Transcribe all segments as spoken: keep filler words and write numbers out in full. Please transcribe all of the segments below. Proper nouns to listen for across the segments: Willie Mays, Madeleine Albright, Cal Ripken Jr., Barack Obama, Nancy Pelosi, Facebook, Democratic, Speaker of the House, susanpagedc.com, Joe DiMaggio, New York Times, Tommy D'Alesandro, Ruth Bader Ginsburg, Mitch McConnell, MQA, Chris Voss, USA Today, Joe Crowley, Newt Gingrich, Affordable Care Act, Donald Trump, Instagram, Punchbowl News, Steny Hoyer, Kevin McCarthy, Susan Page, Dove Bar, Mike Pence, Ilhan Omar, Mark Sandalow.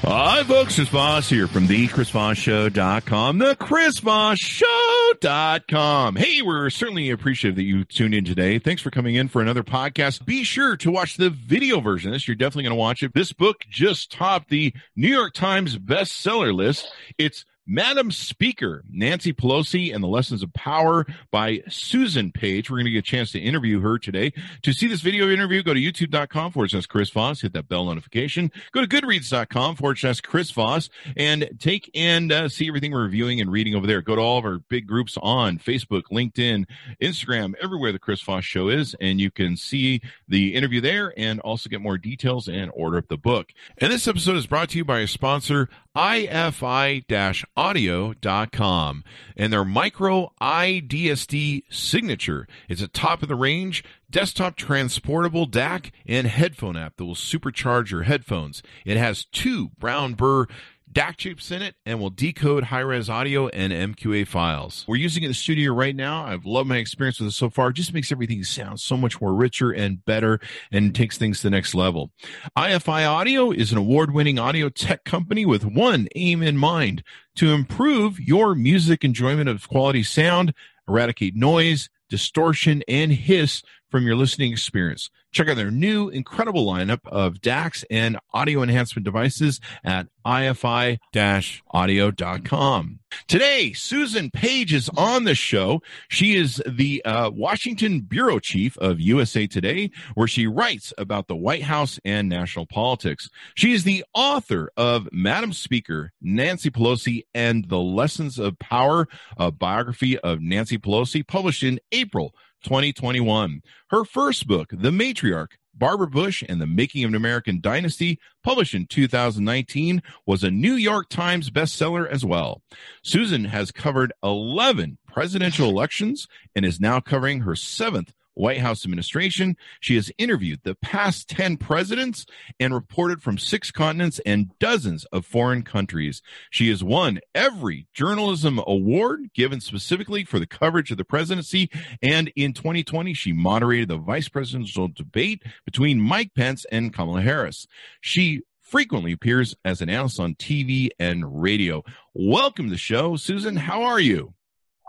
Hi, folks. Chris Voss here from the chris voss show dot com, the chris voss show dot com. Hey, we're certainly appreciative that you tuned in today. Thanks for coming in for another podcast. Be sure to watch the video version of this. You're definitely going to watch it. This book just topped the New York Times bestseller list. It's Madam Speaker, Nancy Pelosi and the Lessons of Power by Susan Page. We're going to get a chance to interview her today. To see this video interview, go to youtube dot com forward slash Chris Voss. Hit that bell notification. Go to goodreads dot com forward slash Chris Voss and take and uh, see everything we're reviewing and reading over there. Go to all of our big groups on Facebook, LinkedIn, Instagram, everywhere the Chris Voss Show is, and you can see the interview there and also get more details and order up the book. And this episode is brought to you by a sponsor, i f i audio dot com, and their micro I D S D signature. It's a top of the range desktop transportable D A C and headphone app that will supercharge your headphones. It has two brown burr D A C chips in it and will decode high-res audio and M Q A files. We're using it in the studio right now. I've loved my experience with it so far. It just makes everything sound so much more richer and better and takes things to the next level. iFi Audio is an award-winning audio tech company with one aim in mind: to improve your music enjoyment of quality sound, eradicate noise, distortion, and hiss from your listening experience. Check out their new incredible lineup of D A Cs and audio enhancement devices at i f i audio dot com. Today, Susan Page is on the show. She is the uh, Washington bureau chief of U S A Today, where she writes about the White House and national politics. She is the author of Madam Speaker, Nancy Pelosi, and the Lessons of Power, a biography of Nancy Pelosi, published in April twenty twenty-one. Her first book, The Matriarch, Barbara Bush and the Making of an American Dynasty, published in two thousand nineteen, was a New York Times bestseller as well. Susan has covered eleven presidential elections and is now covering her seventh White House administration. She has interviewed the past ten presidents and reported from six continents and dozens of foreign countries. She has won every journalism award given specifically for the coverage of the presidency, and in twenty twenty, she moderated the vice presidential debate between Mike Pence and Kamala Harris. She frequently appears as an analyst on T V and radio. Welcome to the show, Susan. How are you?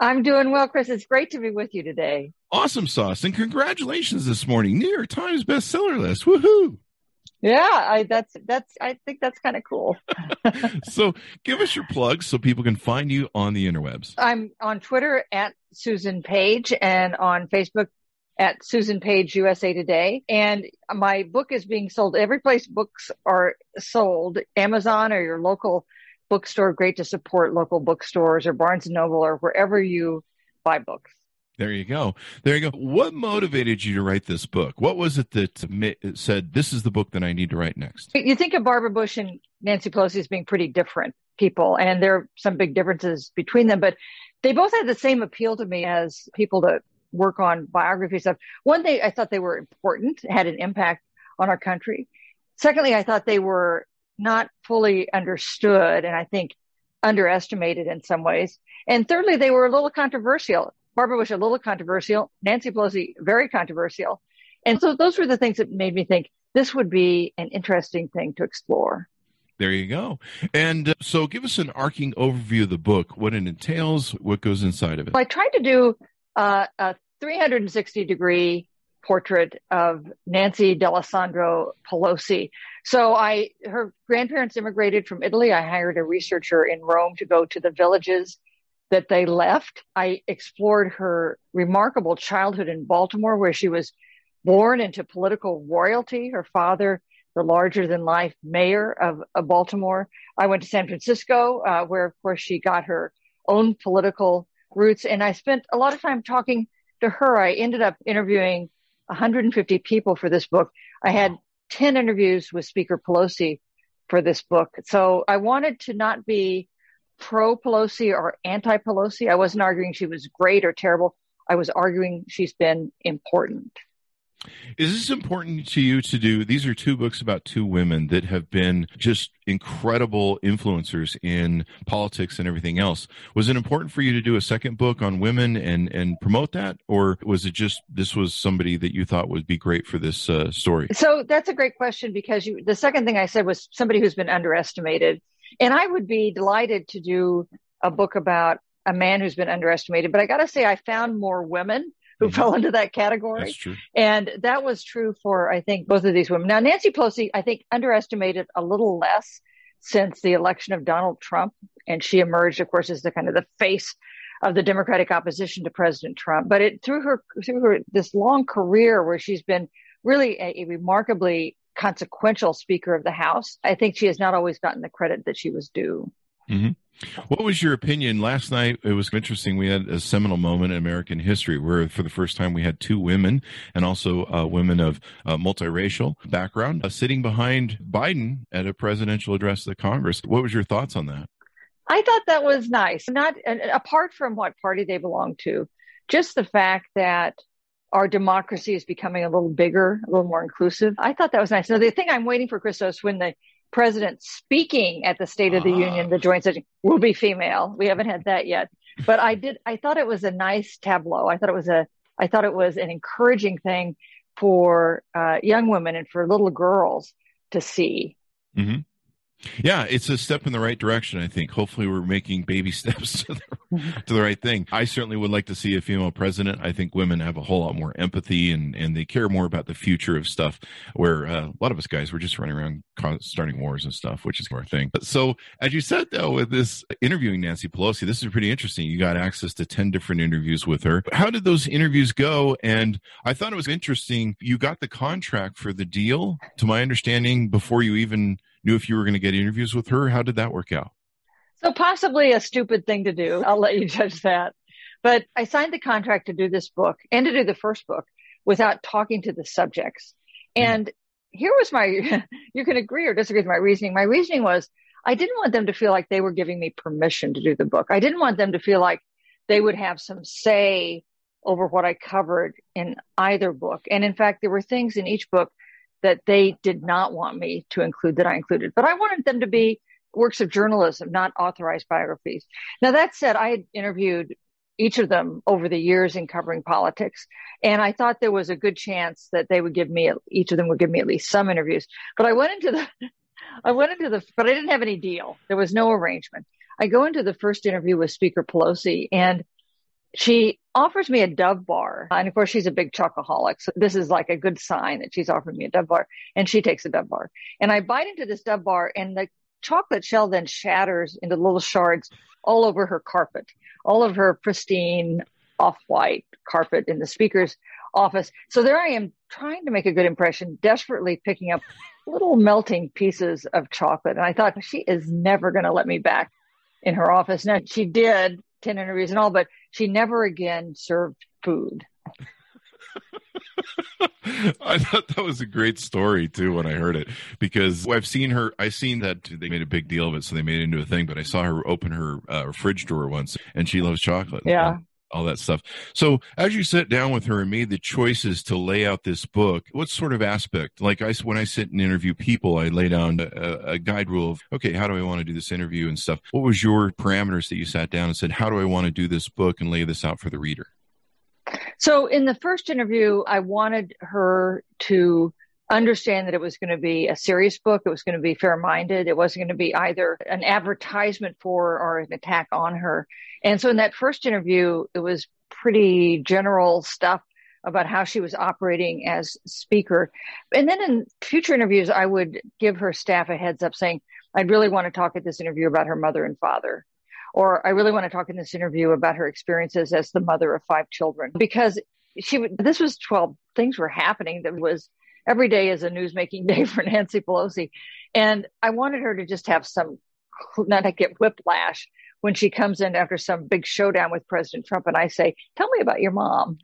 I'm doing well, Chris. It's great to be with you today. Awesome sauce. And congratulations this morning. New York Times bestseller list. Woohoo. Yeah, I, that's, that's, I think that's kind of cool. So give us your plugs so people can find you on the interwebs. I'm on Twitter at Susan Page and on Facebook at Susan Page U S A Today. And my book is being sold every place books are sold, Amazon or your local bookstore. Great to support local bookstores or Barnes and Noble or wherever you buy books. There you go. There you go. What motivated you to write this book? What was it that said, this is the book that I need to write next? You think of Barbara Bush and Nancy Pelosi as being pretty different people, and there are some big differences between them, but they both had the same appeal to me as people that work on biographies of. One thing, I thought they were important, had an impact on our country. Secondly, I thought they were not fully understood and I think underestimated in some ways. And thirdly, they were a little controversial. Barbara Bush, a little controversial. Nancy Pelosi, very controversial. And so those were the things that made me think this would be an interesting thing to explore. There you go. And uh, so give us an arcing overview of the book, what it entails, what goes inside of it. Well, I tried to do uh, a three sixty degree portrait of Nancy D'Alesandro Pelosi. So I, her grandparents immigrated from Italy. I hired a researcher in Rome to go to the villages that they left. I explored her remarkable childhood in Baltimore, where she was born into political royalty. Her father, the larger-than-life mayor of, of Baltimore. I went to San Francisco, uh, where, of course, she got her own political roots. And I spent a lot of time talking to her. I ended up interviewing one hundred fifty people for this book. I had ten interviews with Speaker Pelosi for this book. So I wanted to not be pro Pelosi or anti Pelosi. I wasn't arguing she was great or terrible. I was arguing she's been important. Is this important to you to do? These are two books about two women that have been just incredible influencers in politics and everything else. Was it important for you to do a second book on women and, and promote that? Or was it just this was somebody that you thought would be great for this uh, story? So that's a great question, because you, the second thing I said was somebody who's been underestimated. And I would be delighted to do a book about a man who's been underestimated. But I got to say, I found more women who mm-hmm. fell into that category. That's true. And that was true for, I think, both of these women. Now, Nancy Pelosi, I think, underestimated a little less since the election of Donald Trump. And she emerged, of course, as the kind of the face of the Democratic opposition to President Trump. But it through her through her this long career where she's been really a, a remarkably consequential Speaker of the House, I think she has not always gotten the credit that she was due. Mm-hmm. What was your opinion? Last night, it was interesting. We had a seminal moment in American history where for the first time we had two women, and also uh, women of uh, multiracial background, uh, sitting behind Biden at a presidential address to the Congress. What was your thoughts on that? I thought that was nice. Not and apart from what party they belong to, just the fact that our democracy is becoming a little bigger, a little more inclusive. I thought that was nice. Now, the thing I'm waiting for, Christos, when the president speaking at the State of the uh, Union, the joint session, will be female. We haven't had that yet, but I did. I thought it was a nice tableau. I thought it was a. I thought it was an encouraging thing for uh, young women and for little girls to see. Mm-hmm. Yeah, it's a step in the right direction, I think. Hopefully we're making baby steps to the, to the right thing. I certainly would like to see a female president. I think women have a whole lot more empathy, and, and they care more about the future of stuff, where uh, a lot of us guys, we're just running around starting wars and stuff, which is our thing. So as you said, though, with this interviewing Nancy Pelosi, this is pretty interesting. You got access to ten different interviews with her. How did those interviews go? And I thought it was interesting. You got the contract for the deal, to my understanding, before you even knew if you were going to get interviews with her. How did that work out? So possibly a stupid thing to do. I'll let you judge that. But I signed the contract to do this book and to do the first book without talking to the subjects. And mm-hmm. here was my, you can agree or disagree with my reasoning. My reasoning was I didn't want them to feel like they were giving me permission to do the book. I didn't want them to feel like they would have some say over what I covered in either book. And in fact, there were things in each book that they did not want me to include that I included. But I wanted them to be works of journalism, not authorized biographies. Now, that said, I had interviewed each of them over the years in covering politics, and I thought there was a good chance that they would give me, each of them would give me at least some interviews. But I went into the, I went into the, but I didn't have any deal. There was no arrangement. I go into the first interview with Speaker Pelosi, and she offers me a Dove Bar. And of course, she's a big chocoholic. So this is like a good sign that she's offering me a Dove Bar. And she takes a Dove Bar. And I bite into this Dove Bar, and the chocolate shell then shatters into little shards all over her carpet, all of her pristine off-white carpet in the speaker's office. So there I am, trying to make a good impression, desperately picking up little melting pieces of chocolate. And I thought, she is never going to let me back in her office. Now, she did. ten interviews and all, but she never again served food. I thought that was a great story too when I heard it, because I've seen her, I've seen that they made a big deal of it, so they made it into a thing, but I saw her open her uh, fridge drawer once, and she loves chocolate. Yeah. And all that stuff. So as you sat down with her and made the choices to lay out this book, what sort of aspect? Like I, when I sit and interview people, I lay down a, a guide rule of, okay, how do I want to do this interview and stuff? What was your parameters that you sat down and said, how do I want to do this book and lay this out for the reader? So in the first interview, I wanted her to understand that it was going to be a serious book. It was going to be fair-minded. It wasn't going to be either an advertisement for or an attack on her. And so in that first interview, it was pretty general stuff about how she was operating as speaker. And then in future interviews, I would give her staff a heads up saying, I'd really want to talk at this interview about her mother and father, or I really want to talk in this interview about her experiences as the mother of five children. Because she would, this was twelve things were happening that was every day is a newsmaking day for Nancy Pelosi. And I wanted her to just have some, not to get whiplash when she comes in after some big showdown with President Trump and I say, tell me about your mom.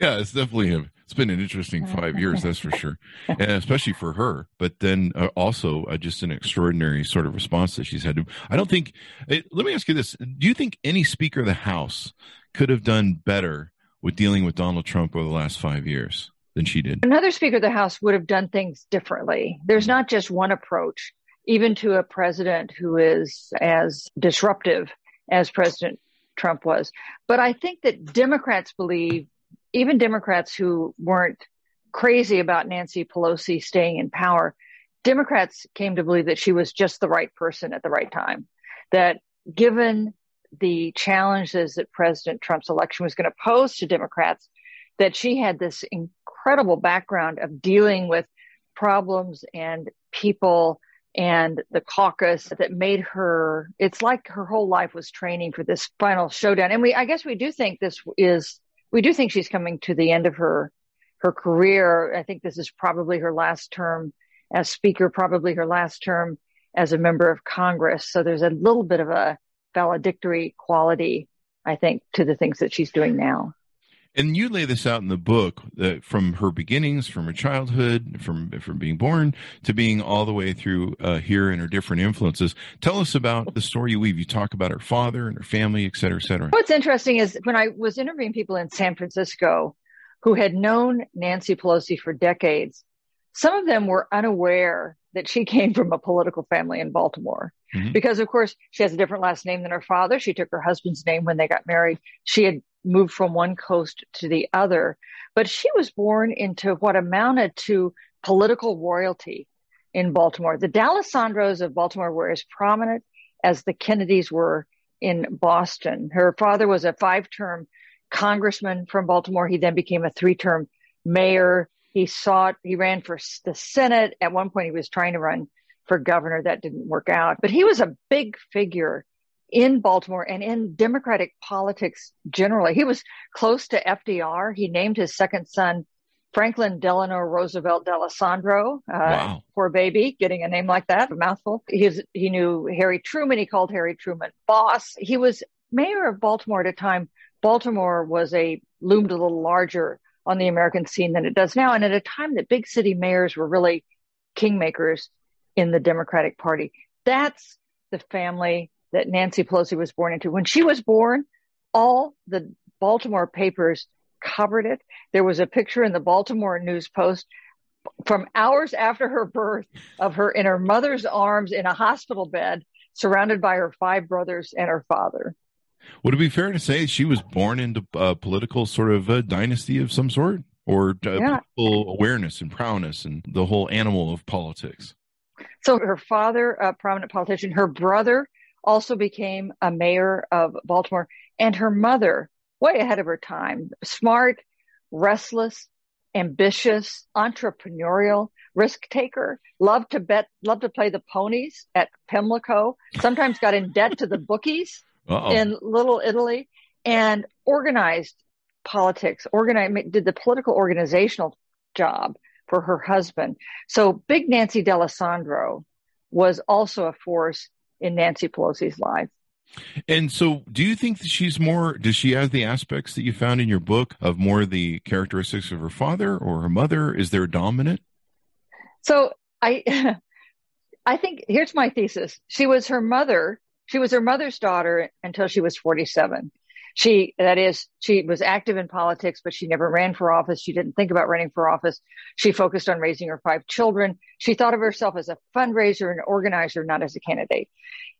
Yeah, it's definitely him. it's been an interesting five years, that's for sure, and especially for her. But then uh, also uh, just an extraordinary sort of response that she's had to. I don't think. It, let me ask you this: do you think any Speaker of the House could have done better with dealing with Donald Trump over the last five years than she did? Another Speaker of the House would have done things differently. There's not just one approach, even to a president who is as disruptive as President Trump was. But I think that Democrats believe, even Democrats who weren't crazy about Nancy Pelosi staying in power, Democrats came to believe that she was just the right person at the right time, that given the challenges that President Trump's election was going to pose to Democrats, that she had this incredible background of dealing with problems and people and the caucus that made her, it's like her whole life was training for this final showdown. And we, I guess we do think this is, we do think she's coming to the end of her, her career. I think this is probably her last term as Speaker, probably her last term as a member of Congress. So there's a little bit of a valedictory quality, I think, to the things that she's doing now. And you lay this out in the book, uh, from her beginnings, from her childhood, from from being born to being all the way through uh, here and her different influences. Tell us about the story you weave. You talk about her father and her family, et cetera, et cetera. What's interesting is when I was interviewing people in San Francisco who had known Nancy Pelosi for decades, some of them were unaware that she came from a political family in Baltimore. Mm-hmm. Because, of course, she has a different last name than her father. She took her husband's name when they got married. She had moved from one coast to the other. But she was born into what amounted to political royalty in Baltimore. The D'Alesandros of Baltimore were as prominent as the Kennedys were in Boston. Her father was a five-term congressman from Baltimore. He then became a three-term mayor. He sought, he ran for the Senate. At one point, he was trying to run for governor. That didn't work out. But he was a big figure in Baltimore and in Democratic politics generally. He was close to F D R. He named his second son Franklin Delano Roosevelt D'Alesandro. Uh, wow. Poor baby, getting a name like that, a mouthful. He, was, he knew Harry Truman. He called Harry Truman boss. He was mayor of Baltimore at a time. Baltimore was a loomed a little larger on the American scene than it does now. And at a time that big city mayors were really kingmakers in the Democratic Party. That's the family that Nancy Pelosi was born into. When she was born, all the Baltimore papers covered it. There was a picture in the Baltimore News Post from hours after her birth of her in her mother's arms in a hospital bed, surrounded by her five brothers and her father. Would it be fair to say she was born into a political sort of a dynasty of some sort, or uh, yeah. political awareness and prowess and the whole animal of politics? So her father, a prominent politician, her brother also became a mayor of Baltimore, and her mother, way ahead of her time, smart, restless, ambitious, entrepreneurial, risk taker, loved to bet, loved to play the ponies at Pimlico, sometimes got in debt to the bookies. Uh-oh. In Little Italy, and organized politics, organized, did the political organizational job for her husband. So big Nancy D'Alesandro was also a force in Nancy Pelosi's life. And so do you think that she's more, does she have the aspects that you found in your book of more the characteristics of her father or her mother? Is there a dominant? So I, I think here's my thesis. She was her mother. She was her mother's daughter until she was forty-seven. She, that is, she was active in politics, but she never ran for office. She didn't think about running for office. She focused on raising her five children. She thought of herself as a fundraiser and organizer, not as a candidate.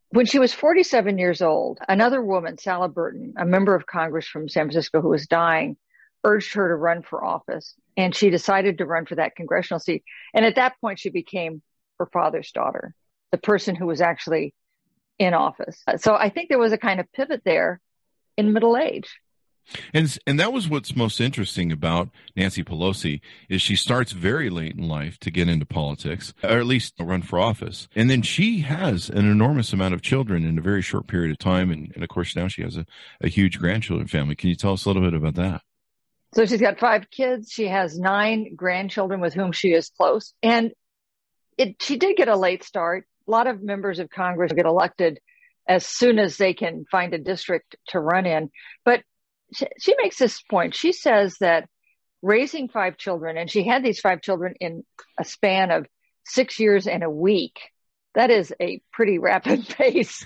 When she was forty-seven years old, another woman, Sally Burton, a member of Congress from San Francisco who was dying, urged her to run for office. And she decided to run for that congressional seat. And at that point, she became her father's daughter, the person who was actually in office. So I think there was a kind of pivot there in middle age. And and that was what's most interesting about Nancy Pelosi is she starts very late in life to get into politics, or at least run for office. And then she has an enormous amount of children in a very short period of time. And, and of course, now she has a, a huge grandchildren family. Can you tell us a little bit about that? So she's got five kids. She has nine grandchildren with whom she is close. And it, she did get a late start. A lot of members of Congress get elected as soon as they can find a district to run in. But she, she makes this point. She says that raising five children, and she had these five children in a span of six years and a week. That is a pretty rapid pace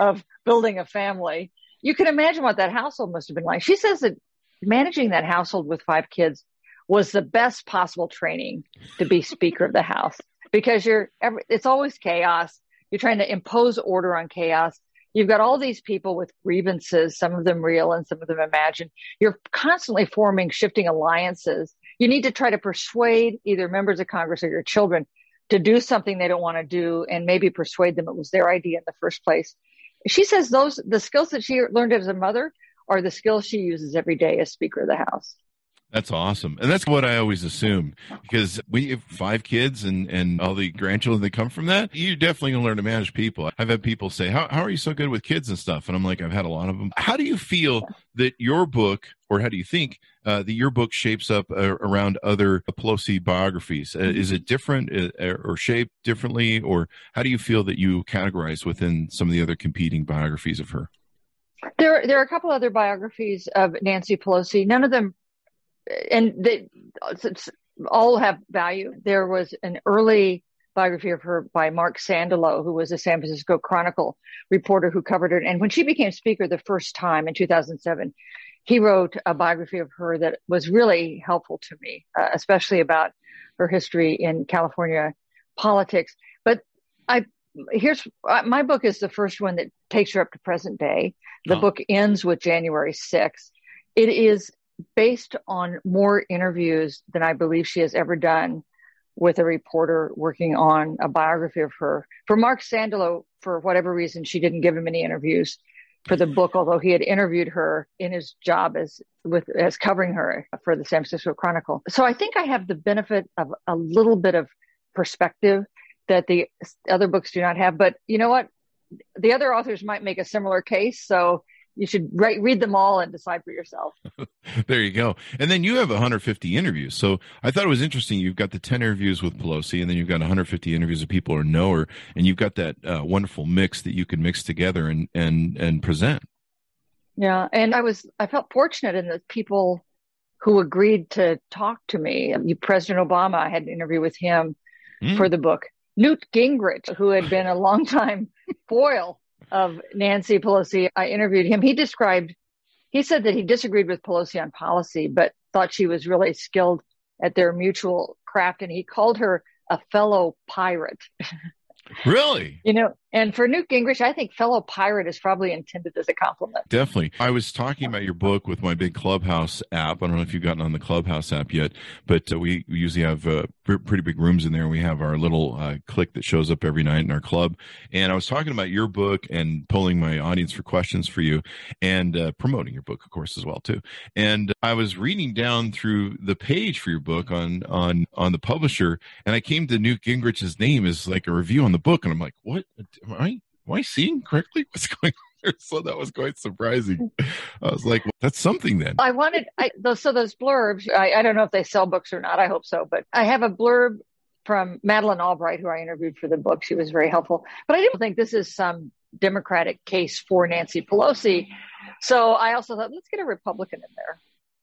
of building a family. You can imagine what that household must have been like. She says that managing that household with five kids was the best possible training to be Speaker of the House, because you're every, it's always chaos. You're trying to impose order on chaos. You've got all these people with grievances, some of them real and some of them imagined. You're constantly forming shifting alliances. You need to try to persuade either members of Congress or your children to do something they don't want to do, and maybe persuade them it was their idea in the first place. She says those the skills that she learned as a mother are the skills she uses every day as Speaker of the House. That's awesome. And that's what I always assumed, because we have five kids and, and all the grandchildren that come from that, you're definitely going to learn to manage people. I've had people say, how, how are you so good with kids and stuff? And I'm like, I've had a lot of them. How do you feel that your book, or how do you think uh, that your book shapes up uh, around other Pelosi biographies? Uh, is it different uh, or shaped differently? Or how do you feel that you categorize within some of the other competing biographies of her? There, there are a couple other biographies of Nancy Pelosi. None of them And they all have value. There was an early biography of her by Mark Sandalow, who was a San Francisco Chronicle reporter who covered her. And when she became Speaker the first time in two thousand seven, he wrote a biography of her that was really helpful to me, uh, especially about her history in California politics. But I here's my book is the first one that takes her up to present day. The oh. book ends with January sixth. It is based on more interviews than I believe she has ever done with a reporter working on a biography of her. For Mark Sandalow, for whatever reason, she didn't give him any interviews for the book, although he had interviewed her in his job as with as covering her for the San Francisco Chronicle. So I think I have the benefit of a little bit of perspective that the other books do not have. But you know what? The other authors might make a similar case. So you should write, read them all and decide for yourself. There you go. And then you have one hundred fifty interviews. So I thought it was interesting. You've got the ten interviews with Pelosi, and then you've got one hundred fifty interviews of people who know her, and you've got that uh, wonderful mix that you can mix together and, and, and present. Yeah. And I was, I felt fortunate in the people who agreed to talk to me. President Obama, I had an interview with him mm. for the book. Newt Gingrich, who had been a longtime foil of Nancy Pelosi. I interviewed him. He described, he said that he disagreed with Pelosi on policy, but thought she was really skilled at their mutual craft. And he called her a fellow pirate. Really? You know, and for Newt Gingrich, I think fellow pirate is probably intended as a compliment. Definitely. I was talking about your book with my big Clubhouse app. I don't know if you've gotten on the Clubhouse app yet, but uh, we usually have uh, pr- pretty big rooms in there. We have our little uh, click that shows up every night in our club. And I was talking about your book and polling my audience for questions for you, and uh, promoting your book, of course, as well, too. And uh, I was reading down through the page for your book on, on, on the publisher, and I came to Newt Gingrich's name as like a review on the book, and I'm like, what? Am I, am I seeing correctly what's going on there? So that was quite surprising. I was like, well, that's something then. I wanted, I, those, so those blurbs, I, I don't know if they sell books or not. I hope so. But I have a blurb from Madeleine Albright, who I interviewed for the book. She was very helpful. But I didn't think this is some Democratic case for Nancy Pelosi. So I also thought, let's get a Republican in there.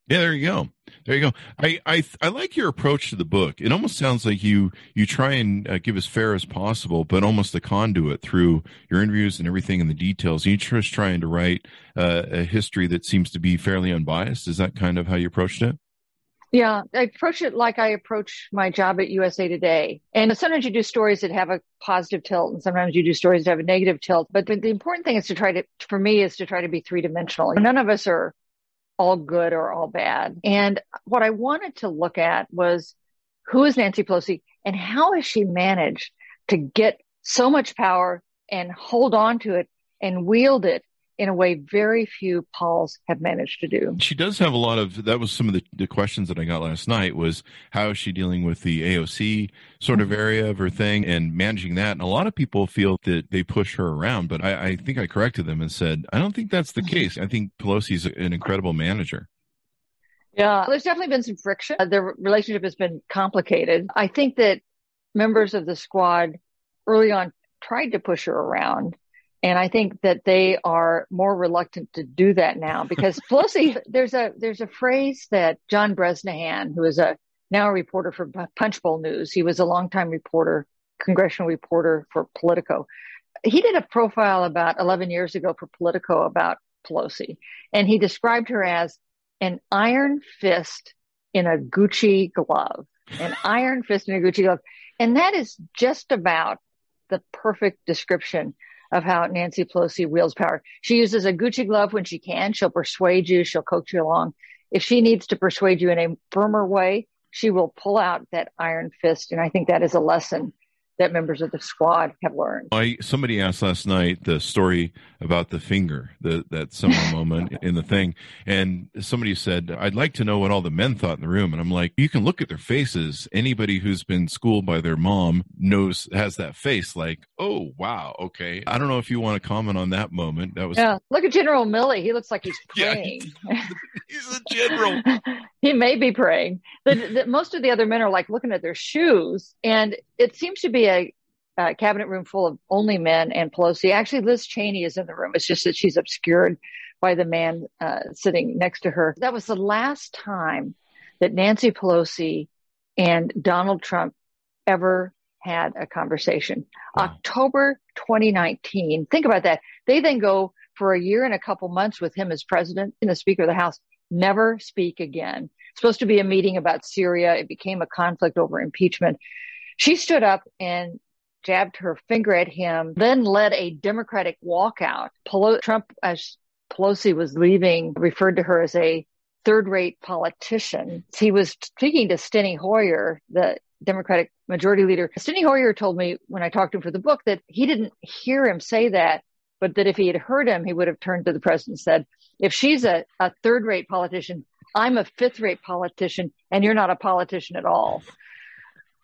Yeah, there you go. There you go. I, I I like your approach to the book. It almost sounds like you you try and uh, give as fair as possible, but almost a conduit through your interviews and everything and the details. You're just trying to write uh, a history that seems to be fairly unbiased. Is that kind of how you approached it? Yeah, I approach it like I approach my job at U S A Today. And sometimes you do stories that have a positive tilt, and sometimes you do stories that have a negative tilt. But the, the important thing is to try to, for me, is to try to be three-dimensional. None of us are all good or all bad. And what I wanted to look at was, who is Nancy Pelosi and how has she managed to get so much power and hold on to it and wield it in a way very few polls have managed to do. She does have a lot of, that was some of the, the questions that I got last night, was how is she dealing with the A O C sort of area of her thing and managing that? And a lot of people feel that they push her around, but I, I think I corrected them and said, I don't think that's the case. I think Pelosi's an incredible manager. Yeah, there's definitely been some friction. Their relationship has been complicated. I think that members of the squad early on tried to push her around. And I think that they are more reluctant to do that now because Pelosi, there's a there's a phrase that John Bresnahan, who is a now a reporter for Punchbowl News, he was a longtime reporter, congressional reporter for Politico. He did a profile about eleven years ago for Politico about Pelosi, and he described her as an iron fist in a Gucci glove, an iron fist in a Gucci glove. And that is just about the perfect description of how Nancy Pelosi wields power. She uses a Gucci glove when she can. She'll persuade you. She'll coax you along. If she needs to persuade you in a firmer way, she will pull out that iron fist. And I think that is a lesson that members of the squad have learned. I, somebody asked last night the story about the finger, the, that seminal moment in the thing. And somebody said, I'd like to know what all the men thought in the room. And I'm like, you can look at their faces. Anybody who's been schooled by their mom knows, has that face like, oh, wow, okay. I don't know if you want to comment on that moment. That was yeah. Look at General Milley. He looks like he's praying. Yeah, he's a general. He may be praying. The, the, most of the other men are like looking at their shoes. And it seems to be A, a cabinet room full of only men and Pelosi. Actually, Liz Cheney is in the room. It's just that she's obscured by the man uh, sitting next to her. That was the last time that Nancy Pelosi and Donald Trump ever had a conversation. Wow. October twenty nineteen. Think about that. They then go for a year and a couple months with him as president and the Speaker of the House. Never speak again. It's supposed to be a meeting about Syria. It became a conflict over impeachment. She stood up and jabbed her finger at him, then led a Democratic walkout. Pelo- Trump, as Pelosi was leaving, referred to her as a third-rate politician. He was speaking to Steny Hoyer, the Democratic majority leader. Steny Hoyer told me when I talked to him for the book that he didn't hear him say that, but that if he had heard him, he would have turned to the president and said, if she's a, a third-rate politician, I'm a fifth-rate politician, and you're not a politician at all.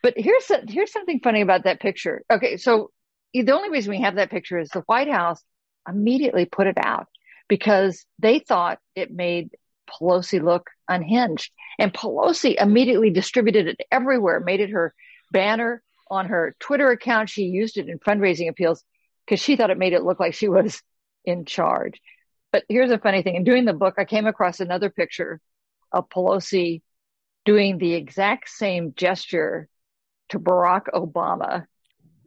But here's a, here's something funny about that picture. Okay, so the only reason we have that picture is the White House immediately put it out because they thought it made Pelosi look unhinged. And Pelosi immediately distributed it everywhere, made it her banner on her Twitter account. She used it in fundraising appeals because she thought it made it look like she was in charge. But here's a funny thing. In doing the book, I came across another picture of Pelosi doing the exact same gesture to Barack Obama.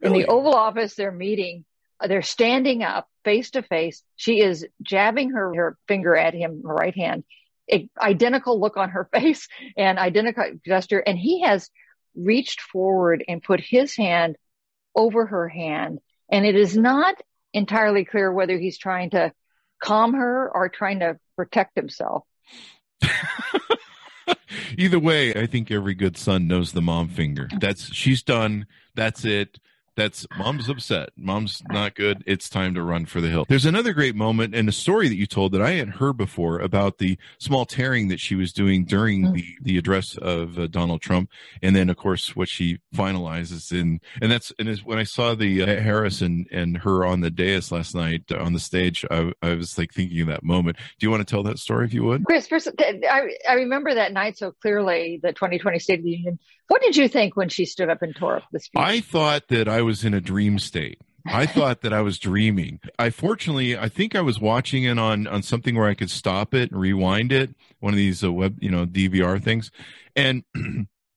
Really? In the Oval Office, they're meeting, they're standing up face to face. She is jabbing her, her finger at him, her right hand, a, identical look on her face and identical gesture. And he has reached forward and put his hand over her hand. And it is not entirely clear whether he's trying to calm her or trying to protect himself. Either way, I think every good son knows the mom finger. That's she's done. That's it. That's mom's upset. Mom's not good. It's time to run for the hill. There's another great moment and a story that you told that I had heard before about the small tearing that she was doing during the, the address of uh, Donald Trump. And then, of course, what she finalizes in. And that's and it's, when I saw the uh, Harris and, and her on the dais last night uh, on the stage, I, I was like thinking of that moment. Do you want to tell that story if you would? Chris, first, I, I remember that night so clearly, the twenty twenty State of the Union. What did you think when she stood up and tore up the speech? I thought that I was in a dream state. I thought that I was dreaming. I fortunately, I think I was watching it on, on something where I could stop it and rewind it, one of these uh, web, you know, D V R things. And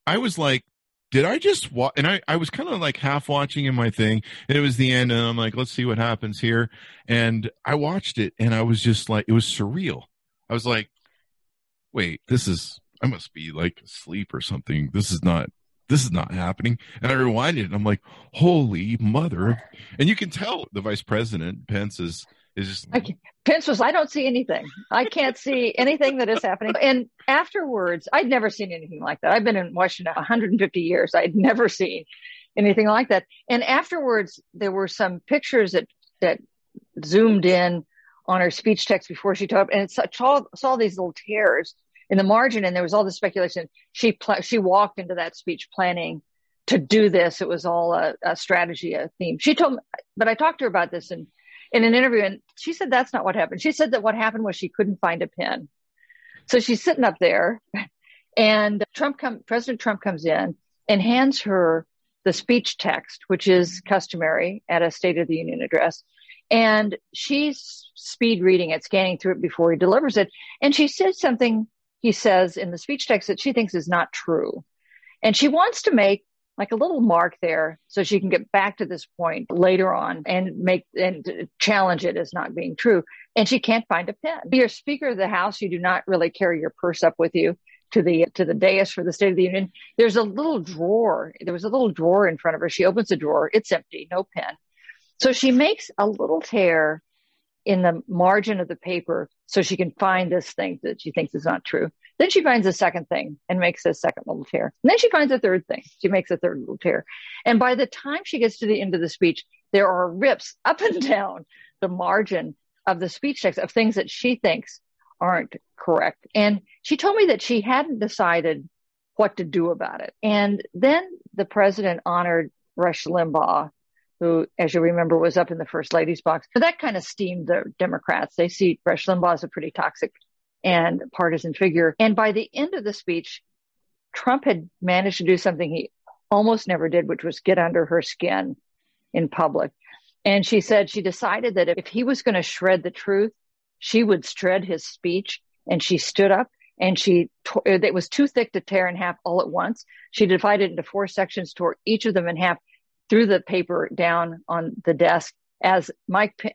I was like, did I just watch? And I, I was kind of like half watching in my thing. And it was the end. And I'm like, let's see what happens here. And I watched it and I was just like, it was surreal. I was like, wait, this is, I must be like asleep or something. This is not. This is not happening. And I rewinded it. And I'm like, holy mother. And you can tell the vice president, Pence, is, is just. I can, Pence was, I don't see anything. I can't see anything that is happening. And afterwards, I'd never seen anything like that. I've been in Washington one hundred fifty years. I'd never seen anything like that. And afterwards, there were some pictures that, that zoomed in on her speech text before she talked. And it saw, saw these little tears in the margin, and there was all this speculation. She pl- she walked into that speech planning to do this. It was all a, a strategy, a theme. She told me, but I talked to her about this in, in an interview, and she said that's not what happened. She said that what happened was she couldn't find a pen. So she's sitting up there, and Trump come, President Trump comes in and hands her the speech text, which is customary at a State of the Union address. And she's speed reading it, scanning through it before he delivers it. And she says something he says in the speech text that she thinks is not true. And she wants to make like a little mark there so she can get back to this point later on and make and challenge it as not being true. And she can't find a pen. You're Speaker of the House. You do not really carry your purse up with you to the to the dais for the State of the Union. There's a little drawer. There was a little drawer in front of her. She opens the drawer. It's empty. No pen. So she makes a little tear in the margin of the paper so she can find this thing that she thinks is not true. Then she finds a second thing and makes a second little tear. And then she finds a third thing. She makes a third little tear. And by the time she gets to the end of the speech, there are rips up and down the margin of the speech text of things that she thinks aren't correct. And she told me that she hadn't decided what to do about it. And then the president honored Rush Limbaugh, who, as you remember, was up in the First Lady's box. So that kind of steamed the Democrats. They see Rush Limbaugh as a pretty toxic and partisan figure. And by the end of the speech, Trump had managed to do something he almost never did, which was get under her skin in public. And she said she decided that if he was going to shred the truth, she would shred his speech. And she stood up and she tore, it was too thick to tear in half all at once. She divided it into four sections, tore each of them in half, threw the paper down on the desk as Mike P-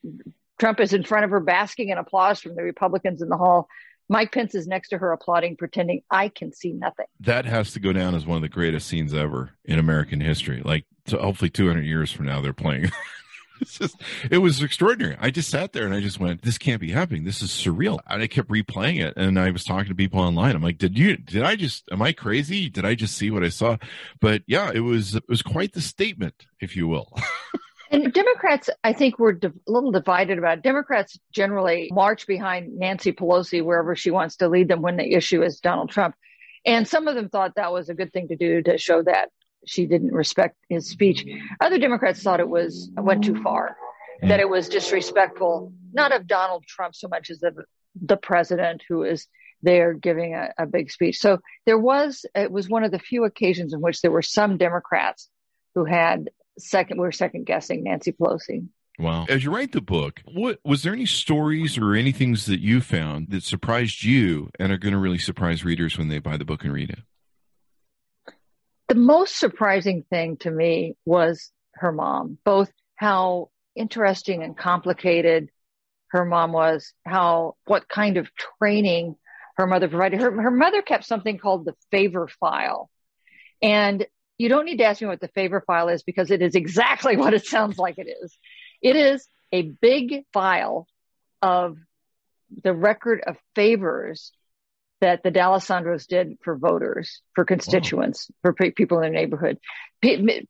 Trump is in front of her, basking in applause from the Republicans in the hall. Mike Pence is next to her, applauding, pretending I can see nothing. That has to go down as one of the greatest scenes ever in American history. Like, so hopefully two hundred years from now, they're playing. It's just, it was extraordinary. I just sat there and I just went, this can't be happening. This is surreal. And I kept replaying it. And I was talking to people online. I'm like, did you, did I just, am I crazy? Did I just see what I saw? But yeah, it was, it was quite the statement, if you will. And Democrats, I think, were di- a little divided about it. Democrats generally march behind Nancy Pelosi wherever she wants to lead them when the issue is Donald Trump. And some of them thought that was a good thing to do to show that she didn't respect his speech. Other Democrats thought it was went too far, mm. that it was disrespectful, not of Donald Trump so much as of the president who is there giving a, a big speech. So there was, it was one of the few occasions in which there were some Democrats who had second, we're second guessing Nancy Pelosi. Wow. As you write the book, what was there any stories or any things that you found that surprised you and are going to really surprise readers when they buy the book and read it? The most surprising thing to me was her mom, both how interesting and complicated her mom was, how, what kind of training her mother provided. Her, her mother kept something called the favor file. And you don't need to ask me what the favor file is because it is exactly what it sounds like it is. It is a big file of the record of favors that the D'Alesandros did for voters, for constituents, wow. for pe- people in their neighborhood. P- m-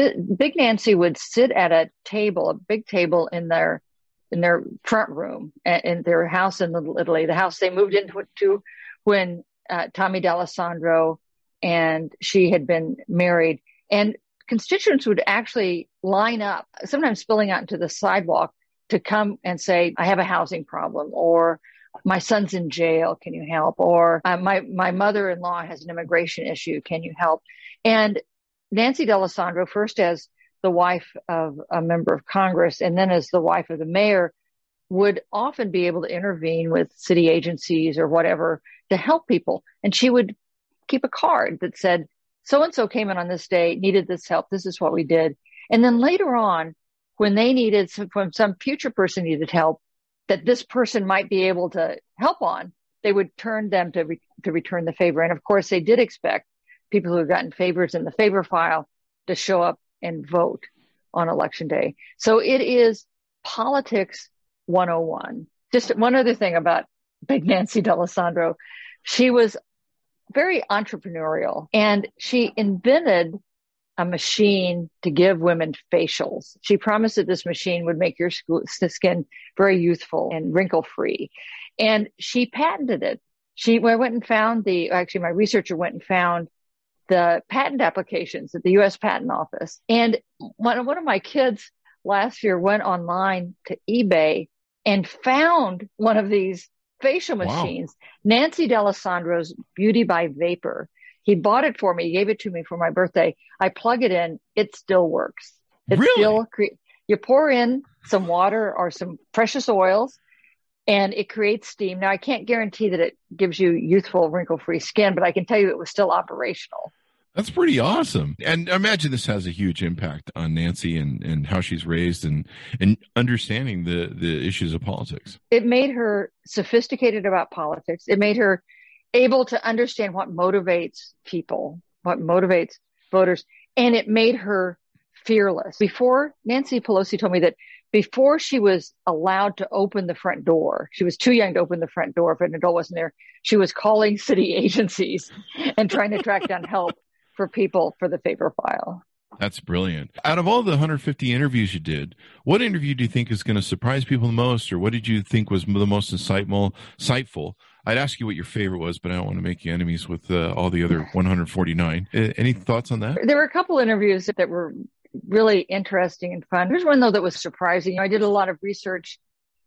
m- Big Nancy would sit at a table, a big table in their in their front room, a- in their house in Little Italy, the house they moved into to when uh, Tommy D'Alesandro and she had been married, and constituents would actually line up, sometimes spilling out into the sidewalk to come and say, I have a housing problem, or my son's in jail, can you help? Or uh, my, my mother-in-law has an immigration issue, can you help? And Nancy D'Alesandro, first as the wife of a member of Congress and then as the wife of the mayor, would often be able to intervene with city agencies or whatever to help people. And she would keep a card that said, so-and-so came in on this day, needed this help. This is what we did. And then later on, when they needed some, when some future person needed help that this person might be able to help on, they would turn them to, re- to return the favor. And of course, they did expect people who had gotten favors in the favor file to show up and vote on election day. So it is politics one oh one. Just one other thing about Big Nancy D'Alesandro. She was very entrepreneurial. And she invented a machine to give women facials. She promised that this machine would make your skin very youthful and wrinkle-free. And she patented it. She I went and found the, actually my researcher went and found the patent applications at the U S Patent Office. And one, one of my kids last year went online to eBay and found one of these facial machines, wow. Nancy D'Alesandro's Beauty by Vapor. He bought it for me. He gave it to me for my birthday. I plug it in. It still works. It really? Still cre- You pour in some water or some precious oils, and it creates steam. Now, I can't guarantee that it gives you youthful, wrinkle-free skin, but I can tell you it was still operational. That's pretty awesome. And I imagine this has a huge impact on Nancy and, and how she's raised and, and understanding the, the issues of politics. It made her sophisticated about politics. It made her able to understand what motivates people, what motivates voters, and it made her fearless. Before, Nancy Pelosi told me that before she was allowed to open the front door, she was too young to open the front door if an adult wasn't there, she was calling city agencies and trying to track down help for people for the favor file. That's brilliant. Out of all the one hundred fifty interviews you did, what interview do you think is going to surprise people the most, or what did you think was the most insightful? insightful? I'd ask you what your favorite was, but I don't want to make you enemies with uh, all the other one hundred forty-nine. Uh, any thoughts on that? There were a couple interviews that were really interesting and fun. There's one, though, that was surprising. You know, I did a lot of research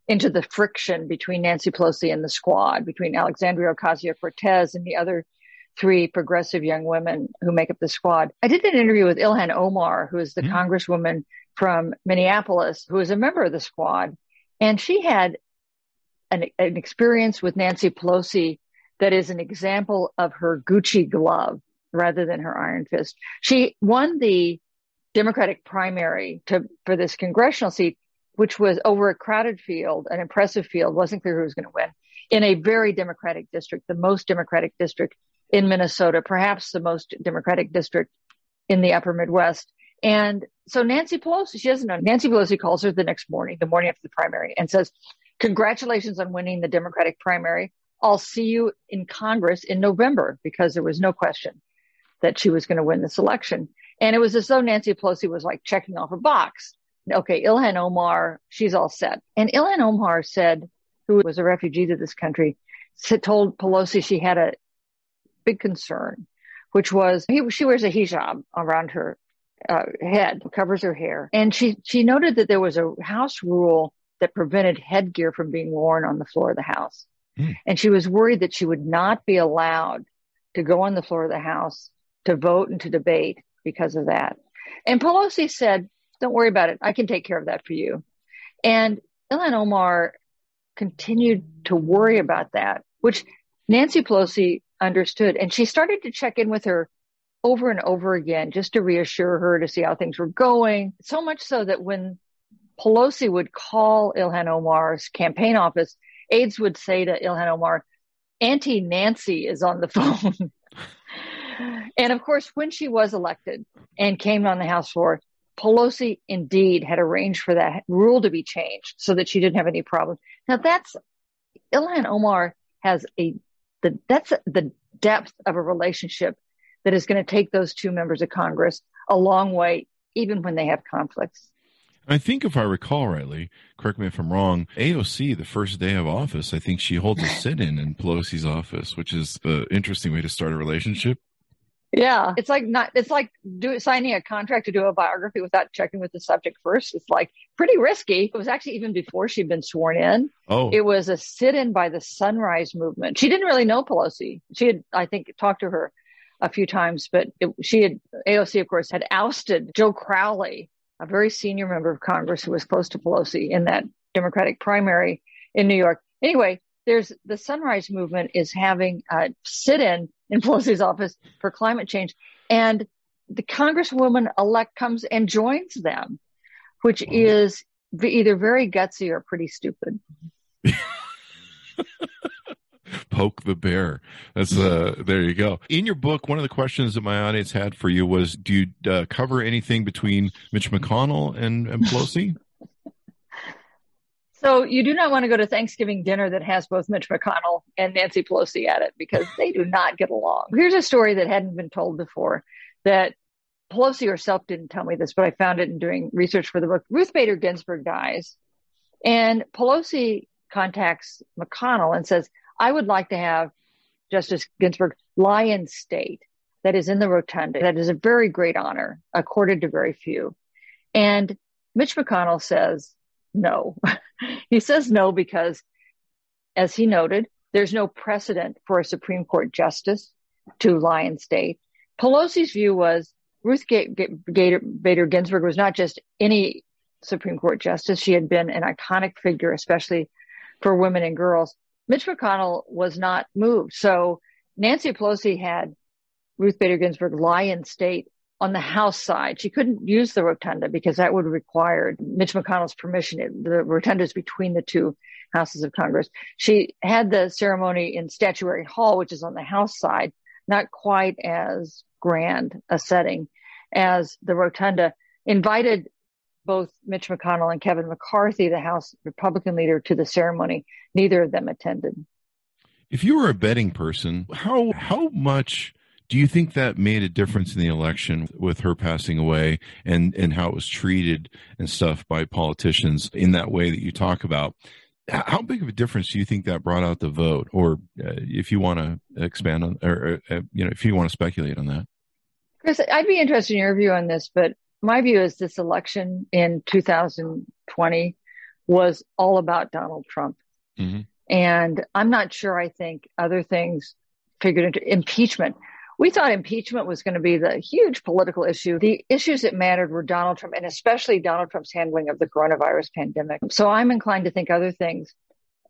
into the friction between Nancy Pelosi and the squad, between Alexandria Ocasio-Cortez and the other three progressive young women who make up the squad. I did an interview with Ilhan Omar, who is the mm-hmm. congresswoman from Minneapolis, who is a member of the squad. And she had an, an experience with Nancy Pelosi that is an example of her Gucci glove rather than her iron fist. She won the Democratic primary to, for this congressional seat, which was over a crowded field, an impressive field, wasn't clear who was going to win, in a very Democratic district, the most Democratic district in Minnesota, perhaps the most Democratic district in the upper Midwest. And so Nancy Pelosi, she doesn't know, Nancy Pelosi calls her the next morning, the morning after the primary, and says, congratulations on winning the Democratic primary. I'll see you in Congress in November, because there was no question that she was going to win this election. And it was as though Nancy Pelosi was like checking off a box. Okay, Ilhan Omar, she's all set. And Ilhan Omar said, who was a refugee to this country, said, told Pelosi she had a big concern, which was he, she wears a hijab around her uh, head, covers her hair. And she, she noted that there was a house rule that prevented headgear from being worn on the floor of the house. Mm. And she was worried that she would not be allowed to go on the floor of the house to vote and to debate because of that. And Pelosi said, don't worry about it. I can take care of that for you. And Ilhan Omar continued to worry about that, which Nancy Pelosi understood. And she started to check in with her over and over again, just to reassure her, to see how things were going. So much so that when Pelosi would call Ilhan Omar's campaign office, aides would say to Ilhan Omar, Auntie Nancy is on the phone. And of course, when she was elected and came on the House floor, Pelosi indeed had arranged for that rule to be changed so that she didn't have any problems. Now that's, Ilhan Omar has a The, that's the depth of a relationship that is going to take those two members of Congress a long way, even when they have conflicts. I think if I recall rightly, correct me if I'm wrong, A O C, the first day of office, I think she holds a sit-in in Pelosi's office, which is the interesting way to start a relationship. Yeah, it's like not. It's like do, signing a contract to do a biography without checking with the subject first. It's like pretty risky. It was actually even before she'd been sworn in. Oh, it was a sit-in by the Sunrise Movement. She didn't really know Pelosi. She had, I think, talked to her a few times, but it, she had A O C, of course, had ousted Joe Crowley, a very senior member of Congress who was close to Pelosi in that Democratic primary in New York. Anyway, there's the Sunrise Movement is having a sit-in in Pelosi's office for climate change. And the Congresswoman-elect comes and joins them, which is either very gutsy or pretty stupid. Poke the bear. That's uh, there you go. In your book, one of the questions that my audience had for you was, do you uh, cover anything between Mitch McConnell and, and Pelosi? So you do not want to go to Thanksgiving dinner that has both Mitch McConnell and Nancy Pelosi at it, because they do not get along. Here's a story that hadn't been told before that Pelosi herself didn't tell me this, but I found it in doing research for the book. Ruth Bader Ginsburg dies, and Pelosi contacts McConnell and says, I would like to have Justice Ginsburg lie in state. That is in the rotunda. That is a very great honor accorded to very few. And Mitch McConnell says, no. He says no because, as he noted, there's no precedent for a Supreme Court justice to lie in state. Pelosi's view was Ruth G- G- Bader Ginsburg was not just any Supreme Court justice. She had been an iconic figure, especially for women and girls. Mitch McConnell was not moved. So Nancy Pelosi had Ruth Bader Ginsburg lie in state on the House side. She couldn't use the rotunda because that would require Mitch McConnell's permission. It, the rotunda is between the two houses of Congress. She had the ceremony in Statuary Hall, which is on the House side, not quite as grand a setting as the rotunda. Invited both Mitch McConnell and Kevin McCarthy, the House Republican leader, to the ceremony. Neither of them attended. If you were a betting person, how how much do you think that made a difference in the election with her passing away and, and how it was treated and stuff by politicians in that way that you talk about? How big of a difference do you think that brought out the vote? Or uh, if you want to expand on, or uh, you know, if you want to speculate on that, Chris, I'd be interested in your view on this. But my view is this election in two thousand twenty was all about Donald Trump, mm-hmm. and I'm not sure. I think other things figured into impeachment. We thought impeachment was going to be the huge political issue. The issues that mattered were Donald Trump and especially Donald Trump's handling of the coronavirus pandemic. So I'm inclined to think other things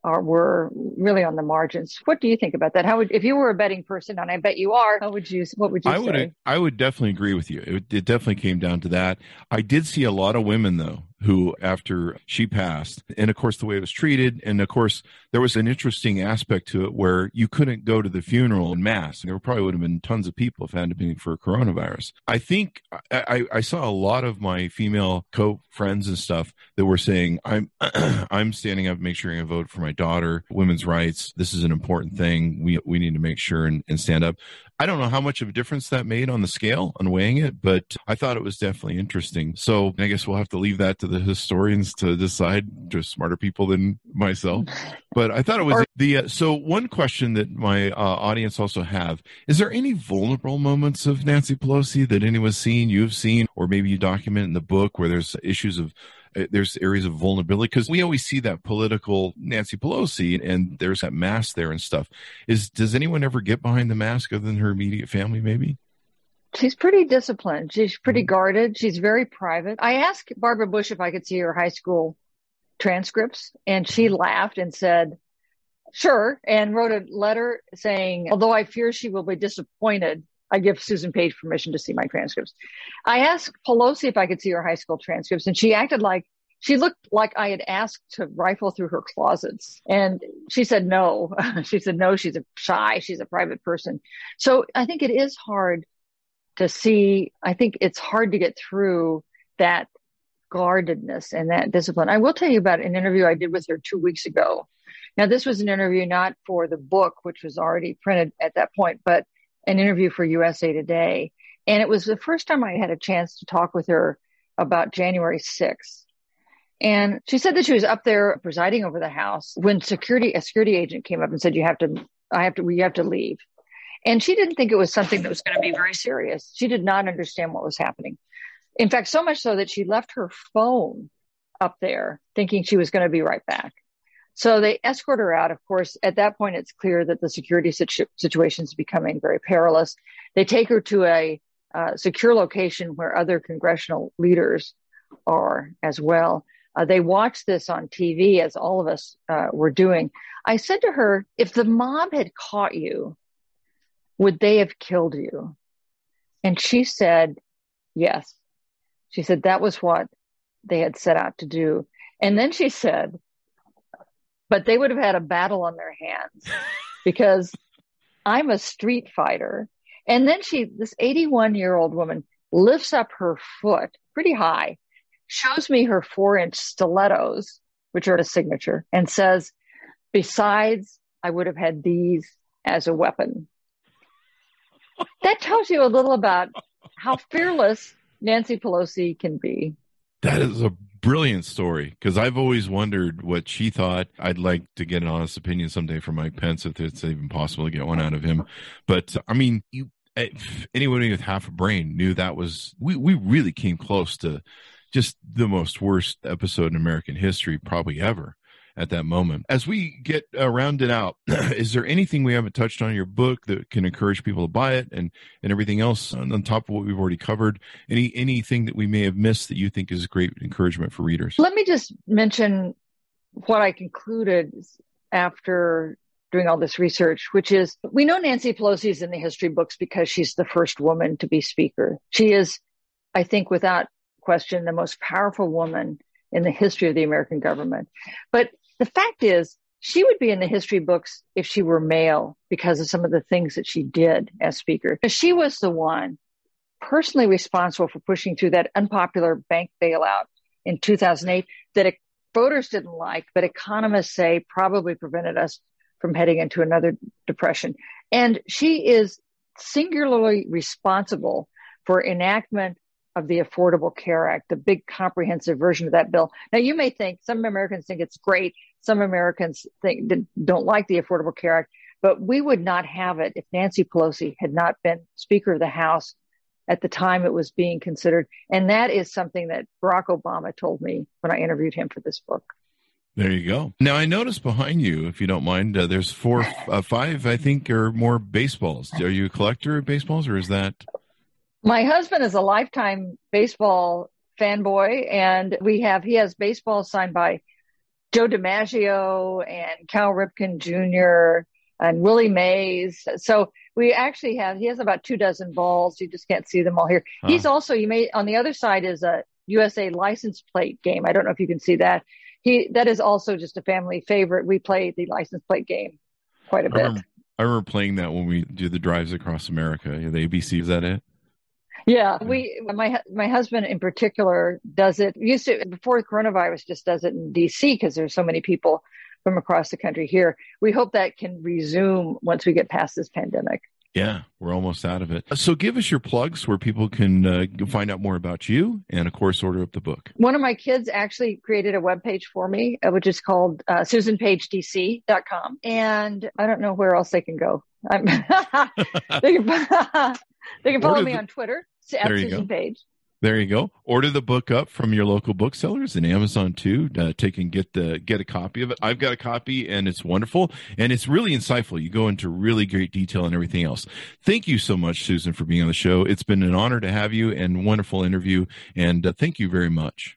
are, were really on the margins. What do you think about that? How would, if you were a betting person, and I bet you are, how would you, what would you I say? Would, I would definitely agree with you. It, it definitely came down to that. I did see a lot of women, though, who after she passed, and of course, the way it was treated. And of course, there was an interesting aspect to it where you couldn't go to the funeral in mass. There probably would have been tons of people if it hadn't been for coronavirus. I think I, I saw a lot of my female co-friends and stuff that were saying, I'm I'm standing up, make sure I vote for my daughter, women's rights. This is an important thing. We we need to make sure and, and stand up. I don't know how much of a difference that made on the scale, on weighing it, but I thought it was definitely interesting. So I guess we'll have to leave that to the historians to decide. They're smarter people than myself. But I thought it was the, uh, so one question that my uh, audience also have, is there any vulnerable moments of Nancy Pelosi that anyone's seen, you've seen, or maybe you document in the book where there's issues of there's areas of vulnerability? Because we always see that political Nancy Pelosi and there's that mask there and stuff. Is does anyone ever get behind the mask other than her immediate family maybe? She's pretty disciplined. She's pretty guarded. She's very private. I asked Barbara Bush if I could see her high school transcripts, and she laughed and said, sure, and wrote a letter saying, although I fear she will be disappointed, I give Susan Page permission to see my transcripts. I asked Pelosi if I could see her high school transcripts, and she acted like she looked like I had asked to rifle through her closets. And she said no. She said no, she's a shy, she's a private person. So I think it is hard to see. I think it's hard to get through that guardedness and that discipline. I will tell you about an interview I did with her two weeks ago. Now, this was an interview not for the book, which was already printed at that point, but an interview for U S A Today. And it was the first time I had a chance to talk with her about January sixth. And she said that she was up there presiding over the House when security, a security agent came up and said, you have to, I have to, we have to leave. And she didn't think it was something that was going to be very serious. She did not understand what was happening. In fact, so much so that she left her phone up there thinking she was going to be right back. So they escort her out. Of course, at that point, it's clear that the security situ- situation is becoming very perilous. They take her to a uh, secure location where other congressional leaders are as well. Uh, they watch this on T V, as all of us uh, were doing. I said to her, if the mob had caught you, would they have killed you? And she said, yes. She said that was what they had set out to do. And then she said, but they would have had a battle on their hands because I'm a street fighter. And then she, this eighty-one-year-old woman, lifts up her foot pretty high, shows me her four-inch stilettos, which are a signature, and says, besides, I would have had these as a weapon. That tells you a little about how fearless Nancy Pelosi can be. That is a brilliant story, because I've always wondered what she thought. I'd like to get an honest opinion someday from Mike Pence, if it's even possible to get one out of him. But I mean, you, anyone with half a brain knew that was, we, we really came close to just the most worst episode in American history probably ever. at that moment. As we get uh, rounded out, is there anything we haven't touched on in your book that can encourage people to buy it and, and everything else on, on top of what we've already covered? Any anything that we may have missed that you think is great encouragement for readers? Let me just mention what I concluded after doing all this research, which is, we know Nancy Pelosi is in the history books because she's the first woman to be speaker. She is, I think, without question, the most powerful woman in the history of the American government. But the fact is, she would be in the history books if she were male because of some of the things that she did as speaker. She was the one personally responsible for pushing through that unpopular bank bailout in two thousand eight that voters didn't like, but economists say probably prevented us from heading into another depression. And she is singularly responsible for enactment of the Affordable Care Act, the big comprehensive version of that bill. Now, you may think, some Americans think it's great. Some Americans think don't like the Affordable Care Act, but we would not have it if Nancy Pelosi had not been Speaker of the House at the time it was being considered. And that is something that Barack Obama told me when I interviewed him for this book. There you go. Now, I noticed behind you, if you don't mind, uh, there's four, uh, five, I think, or more baseballs. Are you a collector of baseballs, or is that? My husband is a lifetime baseball fanboy, and we have, he has baseballs signed by Joe DiMaggio and Cal Ripken Junior and Willie Mays. So we actually have, he has about two dozen balls. You just can't see them all here. Huh. He's also, you may, on the other side is a U S A license plate game. I don't know if you can see that. He, that is also just a family favorite. We play the license plate game quite a bit. I remember, I remember playing that when we do the drives across America. The A B C, is that it? Yeah, we. My my husband in particular does it. Used to before coronavirus, just does it in D C because there's so many people from across the country here. We hope that can resume once we get past this pandemic. Yeah, we're almost out of it. So give us your plugs where people can uh, find out more about you and, of course, order up the book. One of my kids actually created a webpage for me, which is called uh, susan page d c dot com. And I don't know where else they can go. I'm they can, they can follow the, me on Twitter, at Susan Page. There you go. Order the book up from your local booksellers and Amazon too. Uh, take and get the get a copy of it. I've got a copy and it's wonderful and it's really insightful. You go into really great detail and everything else. Thank you so much, Susan, for being on the show. It's been an honor to have you and wonderful interview. And uh, thank you very much,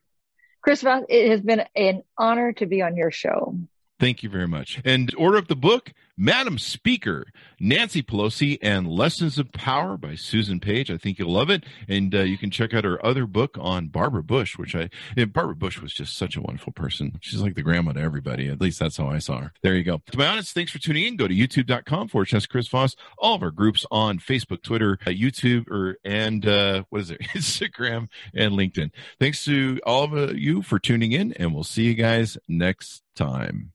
Chris Voss. It has been an honor to be on your show. Thank you very much. And order up the book, Madam Speaker, Nancy Pelosi and Lessons of Power by Susan Page. I think you'll love it. And uh, you can check out her other book on Barbara Bush, which I, and Barbara Bush was just such a wonderful person. She's like the grandma to everybody. At least that's how I saw her. There you go. To be honest, thanks for tuning in. Go to youtube dot com forward slash Chris Voss. All of our groups on Facebook, Twitter, uh, YouTube, or, and uh, what is it? Instagram and LinkedIn. Thanks to all of uh, you for tuning in, and we'll see you guys next time.